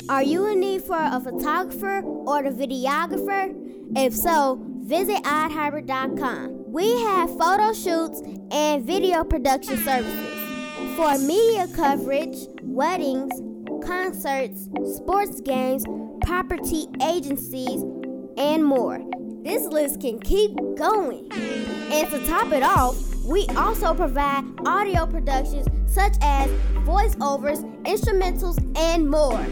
Are you in need for a photographer or a videographer? If so, visit oddhybrid.com. We have photo shoots and video production services for media coverage, weddings, concerts, sports games, property agencies, and more. This list can keep going. And to top it off, we also provide audio productions such as voiceovers, instrumentals, and more.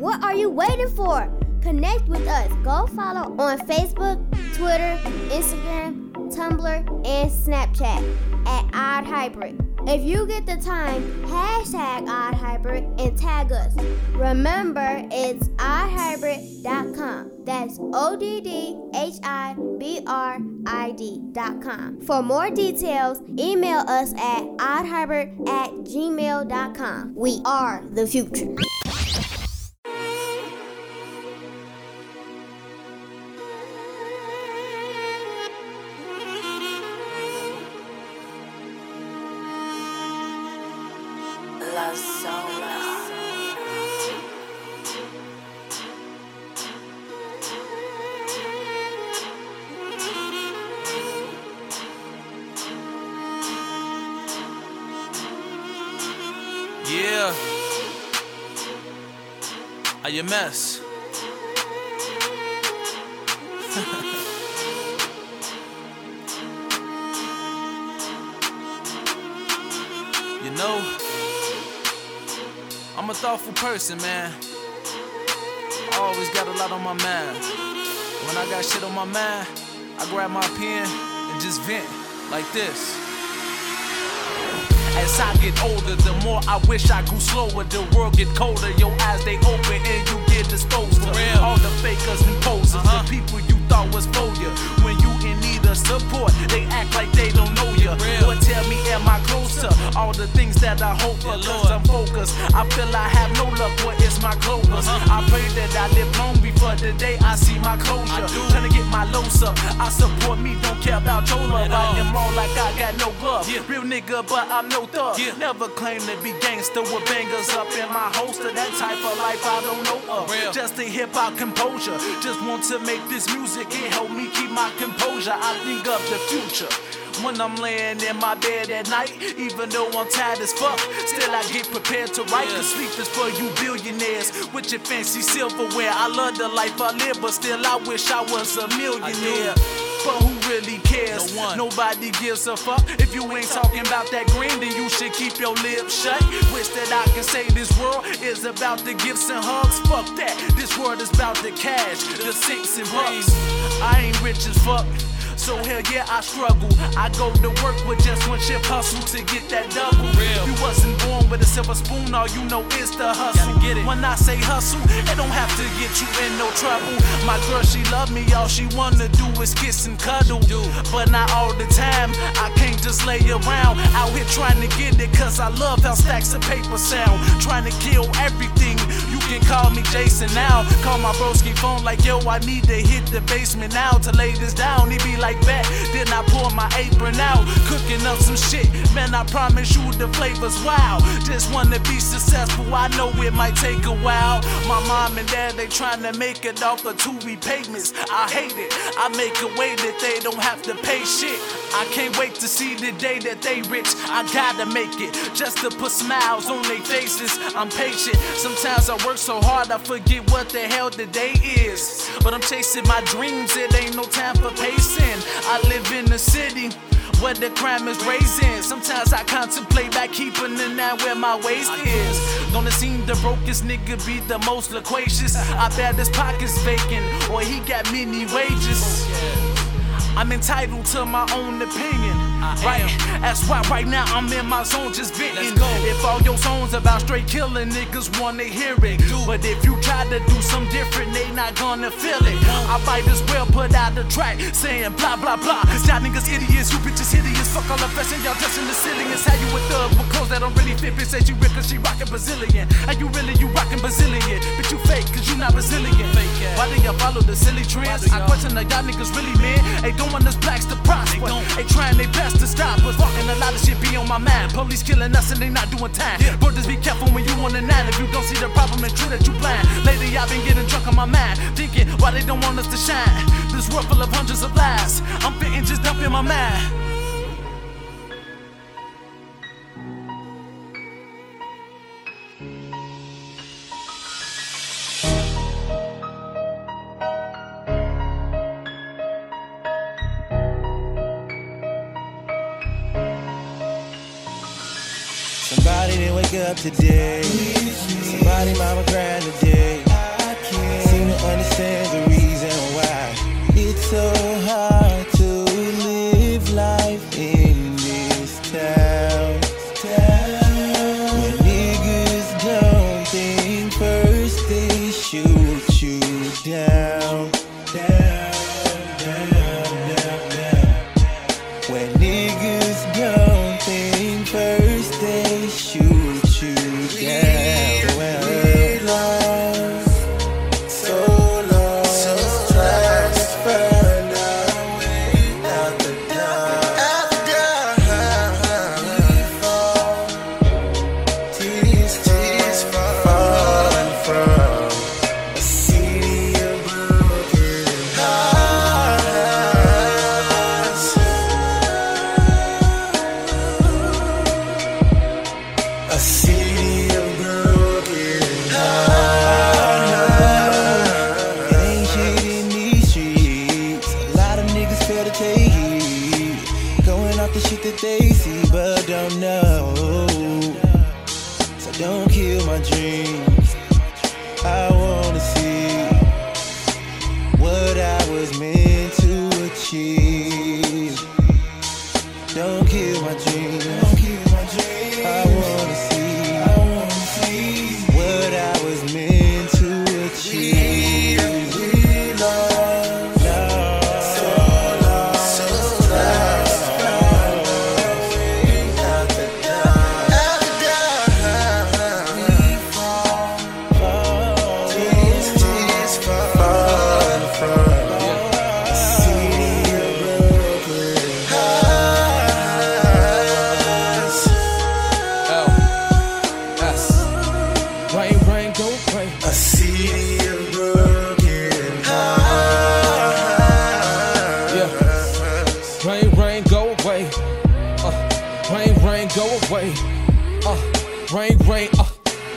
What are you waiting for? Connect with us. Go follow on Facebook, Twitter, Instagram, Tumblr, and Snapchat at Odd Hybrid. If you get the time, hashtag Odd Hybrid and tag us. Remember, it's oddhybrid.com. That's oddhybrid.com. For more details, email us at oddhybrid@gmail.com. We are the future. Mess. You know, I'm a thoughtful person, man. I always got a lot on my mind. When I got shit on my mind, I grab my pen and just vent like this. As I get older, the more I wish I grew slower. The world get colder, your eyes they open and you get disposed of. All the fakers and posers, the people you thought was for you. When you in need of support, they act like they don't know you. But tell me, am I closer? All the things that I hope for, cause I'm focused. I feel I have no luck, but it's my clovers. I pray that I live long before the day I see my closure. Trying to get my lows up, I support me, don't care about your love. I am all like I got no glove. Real nigga, but I'm no thug. Never claim to be gangster with bangers up in my holster. That type of life I don't know of. Just a hip-hop composure. Just want to make this music, it help me keep my composure. I think of the future when I'm laying in my bed at night. Even though I'm tired as fuck, still I get prepared to write. Cause sleep is for you billionaires with your fancy silverware. I love the life I live, but still I wish I was a millionaire. But who really cares? No one. Nobody gives a fuck. If you ain't talking about that green, then you should keep your lips shut. Wish that I can say this world is about the gifts and hugs. Fuck that, this world is about the cash, the six and bucks. I ain't rich as fuck, so hell yeah, I struggle. I go to work with just one shit hustle to get that double. If you wasn't born with a silver spoon, all you know is the hustle. Get it. When I say hustle, it don't have to get you in no trouble. My girl, she love me, all she wanna do is kiss and cuddle. But not all the time, I can't just lay around out here trying to get it, cause I love how stacks of paper sound. Trying to kill everything, you can call me Jason now. Call my broski phone like, yo, I need to hit the basement now to lay this down. He be like, back. Then I pour my apron out, cooking up some shit. Man, I promise you the flavor's wow. Just wanna be successful, I know it might take a while. My mom and dad, they tryna make it off of two-week payments. I hate it, I make a way that they don't have to pay shit. I can't wait to see the day that they rich. I gotta make it, just to put smiles on their faces. I'm patient, sometimes I work so hard I forget what the hell the day is. But I'm chasing my dreams, it ain't no time for pacing. I live in the city where the crime is raising. Sometimes I contemplate by keeping the eye where my waist is. Gonna seem the brokest nigga be the most loquacious. I bet his pocket's vacant or he got many wages. I'm entitled to my own opinion, right? That's why right now I'm in my zone just venting. If all your songs about straight killing, niggas wanna hear it. But if you try to do something different, they not gonna feel it. I might as well put out a track saying blah blah blah. Y'all niggas idiots, you bitches hideous. Fuck all the fashion, y'all dressing the silly. It's how you a thug with clothes that don't really fit. Bitch say she ripped cause she rockin' Brazilian. How you really, you rockin' Brazilian? But you fake cause you not Brazilian. Why do y'all follow the silly trends? I question that y'all niggas really men. Hey, don't want us blacks to prosper. They trying their best to stop us. Walking a lot of shit be on my mind. Police killing us and they not doing time. Brothers, be careful when you on the nine. If you don't see the problem, it's true that you blind. Lately I've been getting drunk on my mind, thinking why they don't want us to shine. This world full of hundreds of lies, I'm fitting just up in my mind. Somebody didn't wake up today. Somebody mama crying today. I can't seem to understand the reason why. It's so hard to live life in this town. When niggas don't think first, they shoot you down. From a city of I wanna see what I was meant to achieve. Don't kill my dreams. I wanna see, what I was meant to achieve.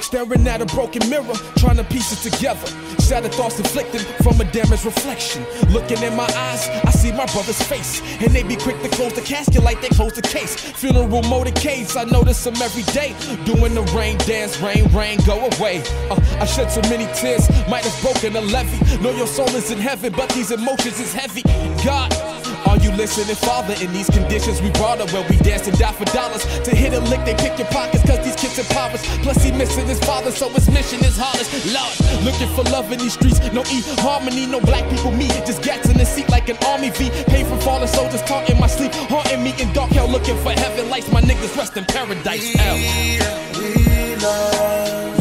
Staring at a broken mirror, trying to piece it together. Shattered thoughts inflicted from a damaged reflection. Looking in my eyes, I see my brother's face, and they be quick to close the casket like they close the case. Funeral motorcades, I notice them every day, doing the rain dance. Rain, rain, go away. I shed so many tears, might have broken a levee. Know your soul is in heaven, but these emotions is heavy. God, are you listening, Father? In these conditions we brought up, where we dance and die for dollars. To hit a lick, they pick your pockets, cause these kids are paupers. Plus he missing his father, so his mission is hardest. Lord, looking for love in these streets. No e-harmony, no black people meet. Just gats in the seat like an army V. Pain from fallen soldiers caught in my sleep, haunting me in dark hell, looking for heaven lights. My niggas rest in paradise. L. We love.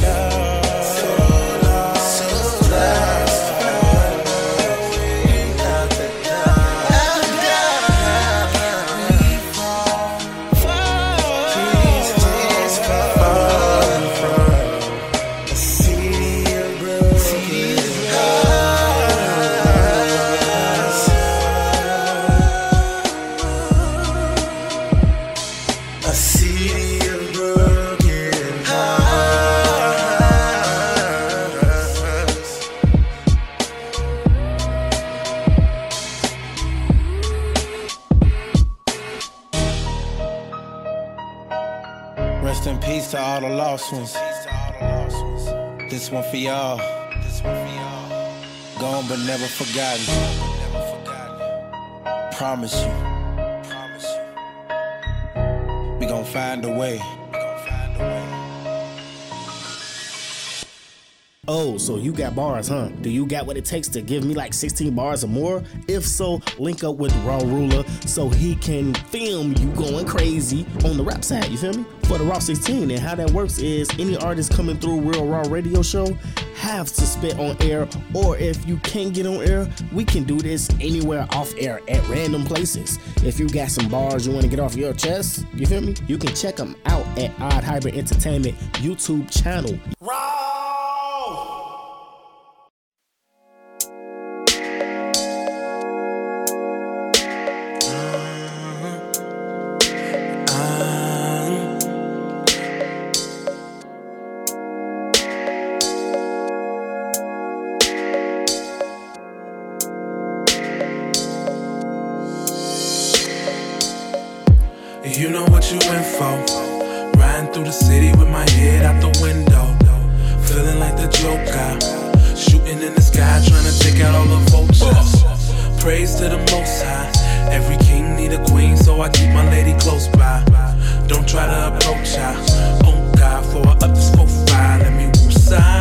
This one for y'all, gone but never forgotten. Promise you, we gon' find a way. Oh, so you got bars, huh? Do you got what it takes to give me like 16 bars or more? If so, link up with Raw Ruler so he can film you going crazy on the rap side, you feel me? For the Raw 16, and how that works is any artist coming through Real Raw Radio Show have to spit on air, or if you can't get on air, we can do this anywhere off air at random places. If you got some bars you want to get off your chest, you feel me? You can check them out at Odd Hybrid Entertainment YouTube channel. Raw! You know what you in for. Riding through the city with my head out the window, feeling like the Joker, shooting in the sky trying to take out all the vultures. Praise to the Most High. Every king need a queen, so I keep my lady close by. Don't try to approach her. Oh God, for I up this 4-5. Let me woosah.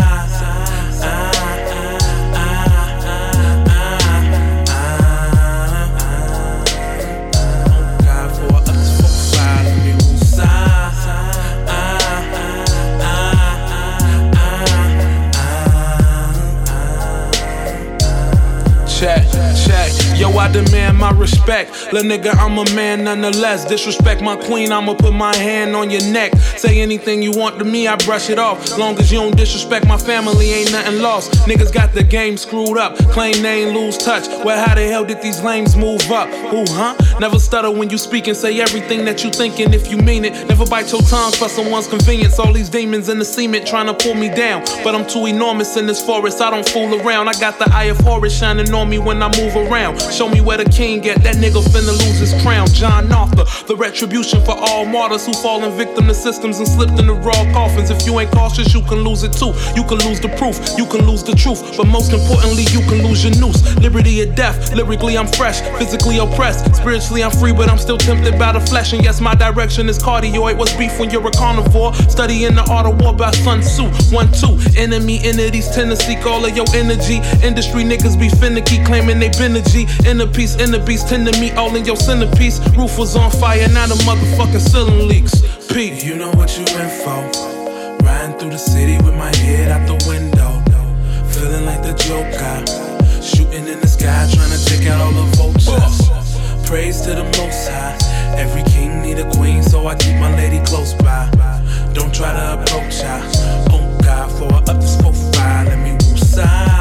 Yo, I demand my respect. Lil' nigga, I'm a man nonetheless. Disrespect my queen, I'ma put my hand on your neck. Say anything you want to me, I brush it off. Long as you don't disrespect my family, ain't nothing lost. Niggas got the game screwed up, claim they ain't lose touch. Well, how the hell did these lames move up? Who, huh? Never stutter when you speak and say everything that you thinking if you mean it. Never bite your tongue for someone's convenience. All these demons in the cement trying to pull me down, but I'm too enormous in this forest, I don't fool around. I got the eye of Horus shining on me when I move around. Show me where the king at, that nigga finna lose his crown. John Arthur, the retribution for all martyrs who fallen victim to systems and slipped into raw coffins. If you ain't cautious, you can lose it too. You can lose the proof, you can lose the truth, but most importantly, you can lose your noose. Liberty or death, lyrically I'm fresh, physically oppressed, spiritually I'm free, but I'm still tempted by the flesh. And yes, my direction is cardioid. What's beef when you're a carnivore? Studying the art of war by Sun Tzu. 1, 2, enemy entities tend to seek all of your energy. Industry niggas be finicky, claiming they been a G. Inner peace tend to meet all in your centerpiece. Roof was on fire, now the motherfucking ceiling leaks. Peace. You know what you in for? Riding through the city with my head out the window, feeling like the Joker, shooting in the sky, trying to take out all the vultures. Praise to the Most High. Every king need a queen, so I keep my lady close by. Don't try to approach her. Oh God, for her up this profile, let me woosah.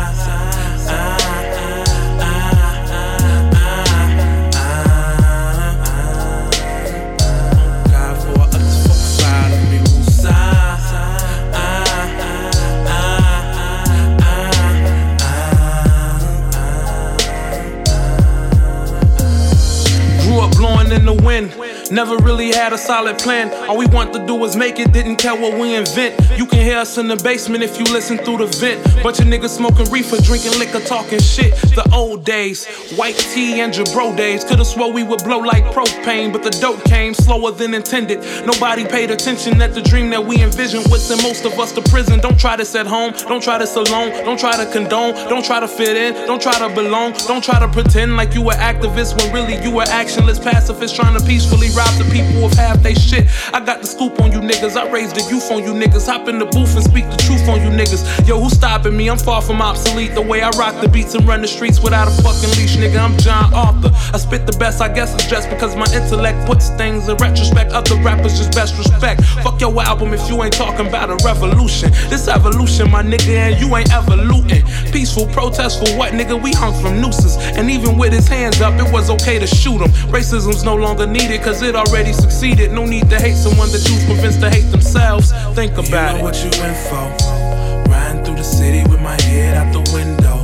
Blowing in the wind, never really had a solid plan. All we want to do was make it, didn't care what we invent. You can hear us in the basement if you listen through the vent. Bunch of niggas smoking reefer, drinking liquor, talking shit. The old days, white tea and Jabro days. Could've swore we would blow like propane, but the dope came slower than intended. Nobody paid attention at the dream that we envisioned would send most of us to prison. Don't try this at home, don't try this alone, don't try to condone, don't try to fit in, don't try to belong, don't try to pretend like you were activist when really you were actionless pacifists trying to peacefully rob the people of half they shit. I got the scoop on you niggas, I raised the youth on you niggas. Hop in the booth and speak the truth on you niggas. Yo, who's stopping me? I'm far from obsolete. The way I rock the beats and run the streets without a fucking leash, nigga, I'm John Arthur. I spit the best, I guess it's just because my intellect puts things in retrospect. Other rappers just best respect. Fuck your album if you ain't talking about a revolution. This evolution, my nigga, and you ain't evoluting. Peaceful protest for what, nigga? We hung from nooses. And even with his hands up, it was okay to shoot him. Racism's no longer needed, cause it already succeeded. No need to hate someone that you've convinced to hate themselves. Think about it. You know what you in for? Riding through the city with my head out the window,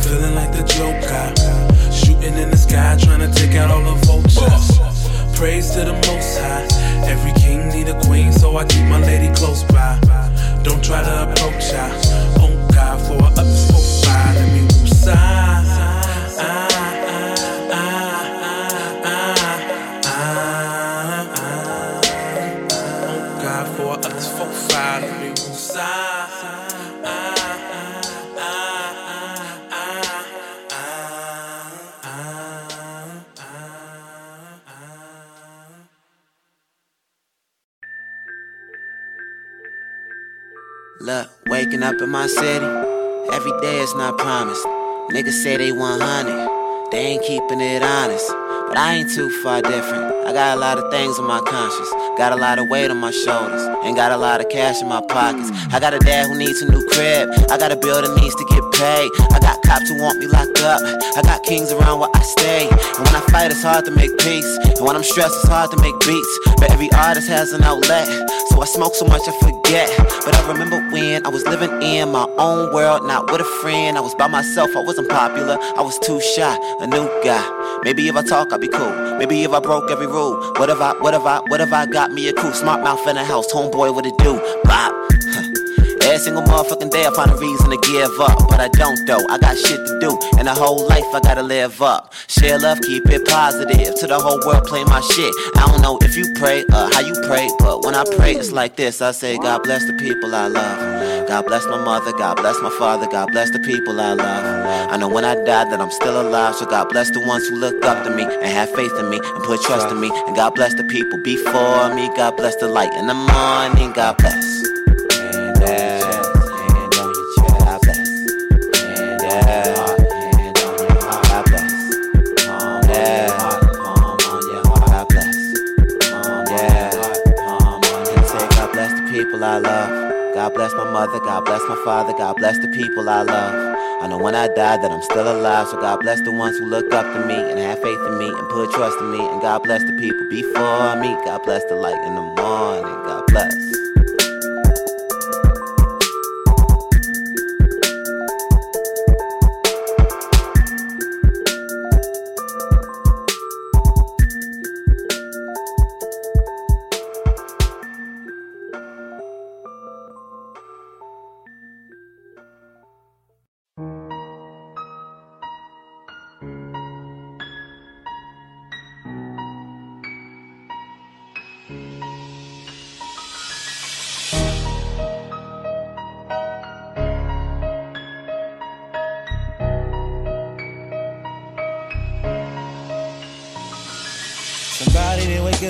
feeling like the Joker, shooting in the sky, trying to take out all the vultures. Praise to the Most High. Every king need a queen, so I keep my lady close by. Don't try to approach her. Oh God, for her up this profile, let me woosah. Look, waking up in my city, every day is not promised. Niggas say they 100, they ain't keeping it honest. But I ain't too far different, I got a lot of things on my conscience. Got a lot of weight on my shoulders, and got a lot of cash in my pockets. I got a dad who needs a new crib, I got a bill that needs to get paid. I got cops who want me locked up, I got kings around where I stay. And when I fight it's hard to make peace, and when I'm stressed it's hard to make beats. But every artist has an outlet, so I smoke so much I forget. But I remember when I was living in my own world, not with a friend. I was by myself, I wasn't popular, I was too shy, a new guy. Maybe if I talk I'd be cool, maybe if I broke every rule. What if I got me a crew, smart mouth in the house, homeboy what it do, bop. Every single motherfucking day I find a reason to give up, but I don't though, I got shit to do, and a whole life I gotta live up. Share love, keep it positive, to the whole world play my shit. I don't know if you pray, how you pray, but when I pray it's like this, I say God bless the people I love. God bless my mother, God bless my father, God bless the people I love. I know when I die that I'm still alive, so God bless the ones who look up to me, and have faith in me, and put trust in me. And God bless the people before me, God bless the light in the morning, God bless. I love. God bless my mother, God bless my father, God bless the people I love. I know when I die that I'm still alive, so God bless the ones who look up to me, and have faith in me, and put trust in me. And God bless the people before me, God bless the light in the morning, God bless.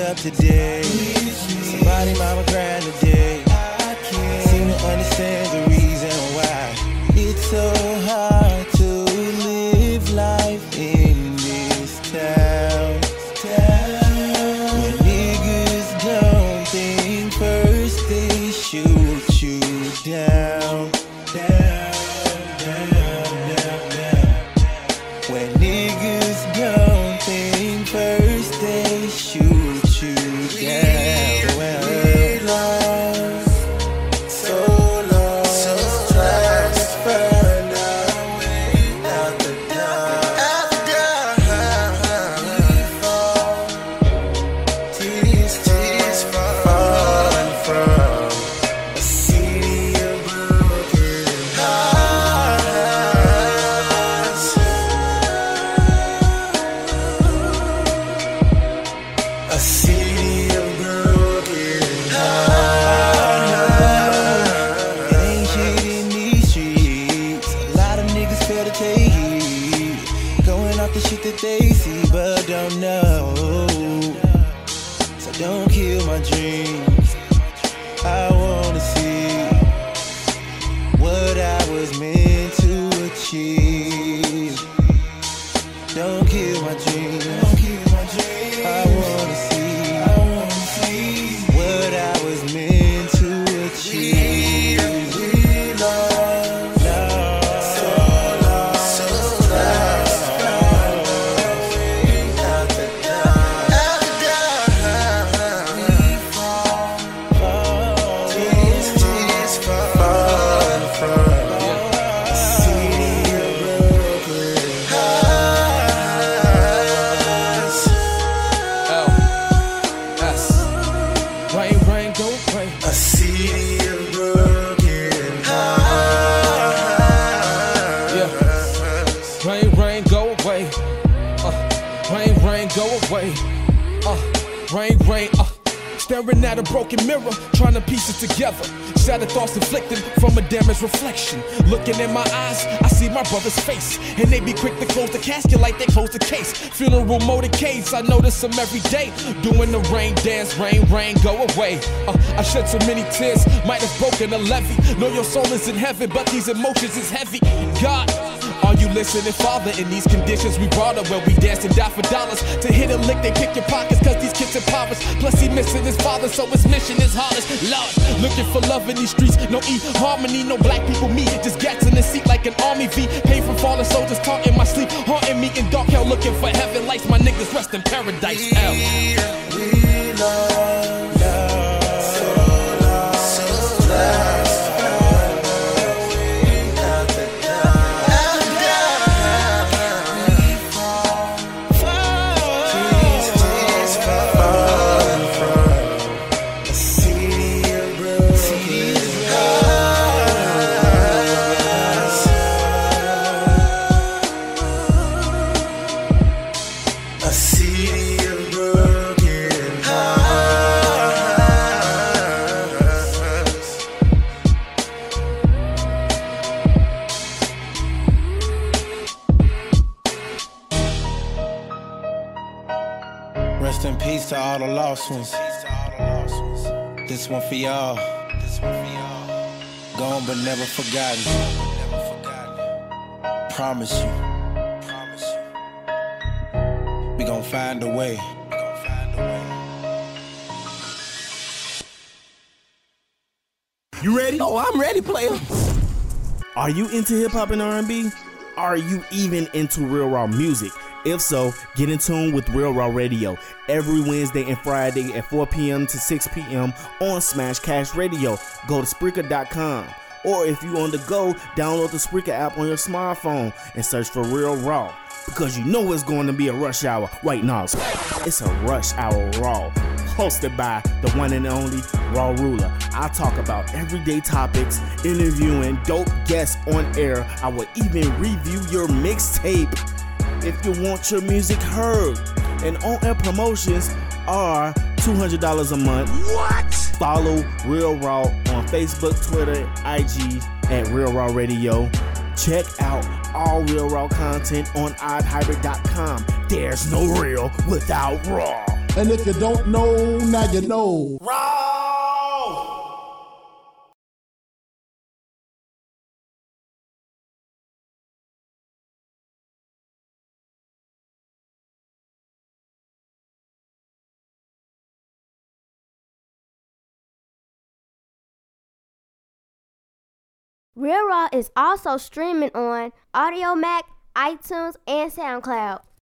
up today. Somebody mama crying today. I can't seem to understand the reason why it's so hard to live life in this town. When niggas don't think first, they shoot you down. Staring at a broken mirror, trying to piece it together. Shattered thoughts inflicted from a damaged reflection. Looking in my eyes, I see my brother's face. And they be quick to close the casket like they close the case. Funeral motorcades, I notice them every day. Doing the rain dance, rain, rain, go away. I shed so many tears, might have broken a levee. Know your soul is in heaven, but these emotions is heavy. God, are you listening, Father? In these conditions we brought up, where we dance and die for dollars. To hit a lick, they pick your pockets, cause these kids are paupers. Plus he missing his father, so his mission is hardest. Lord, looking for love in these streets. No e-harmony, no black people meet. Just gats in the seat like an army V. Pain from fallen soldiers caught in my sleep. Haunting me in dark hell, looking for heaven lights. My niggas rest in paradise. We love, love, so love, so love. This one for y'all, gone but never forgotten. Promise you, we gon' find a way. You ready? Oh, I'm ready, player. Are you into hip hop and R&B? Are you even into Real Raw music? If so, get in tune with Real Raw Radio every Wednesday and Friday at 4 p.m. to 6 p.m. on Smash Cash Radio. Go to Spreaker.com. Or if you on the go, download the Spreaker app on your smartphone and search for Real Raw. Because you know it's going to be a rush hour. Wait, no, it's a rush hour Raw. Hosted by the one and only Raw Ruler. I talk about everyday topics, interviewing dope guests on air. I will even review your mixtape. If you want your music heard, and on-air promotions are $200 a month. What? Follow Real Raw on Facebook, Twitter, IG at Real Raw Radio. Check out all Real Raw content on oddhybrid.com. There's no real without raw. And if you don't know, now you know. Raw! Real Raw is also streaming on Audio Mac, iTunes, and SoundCloud.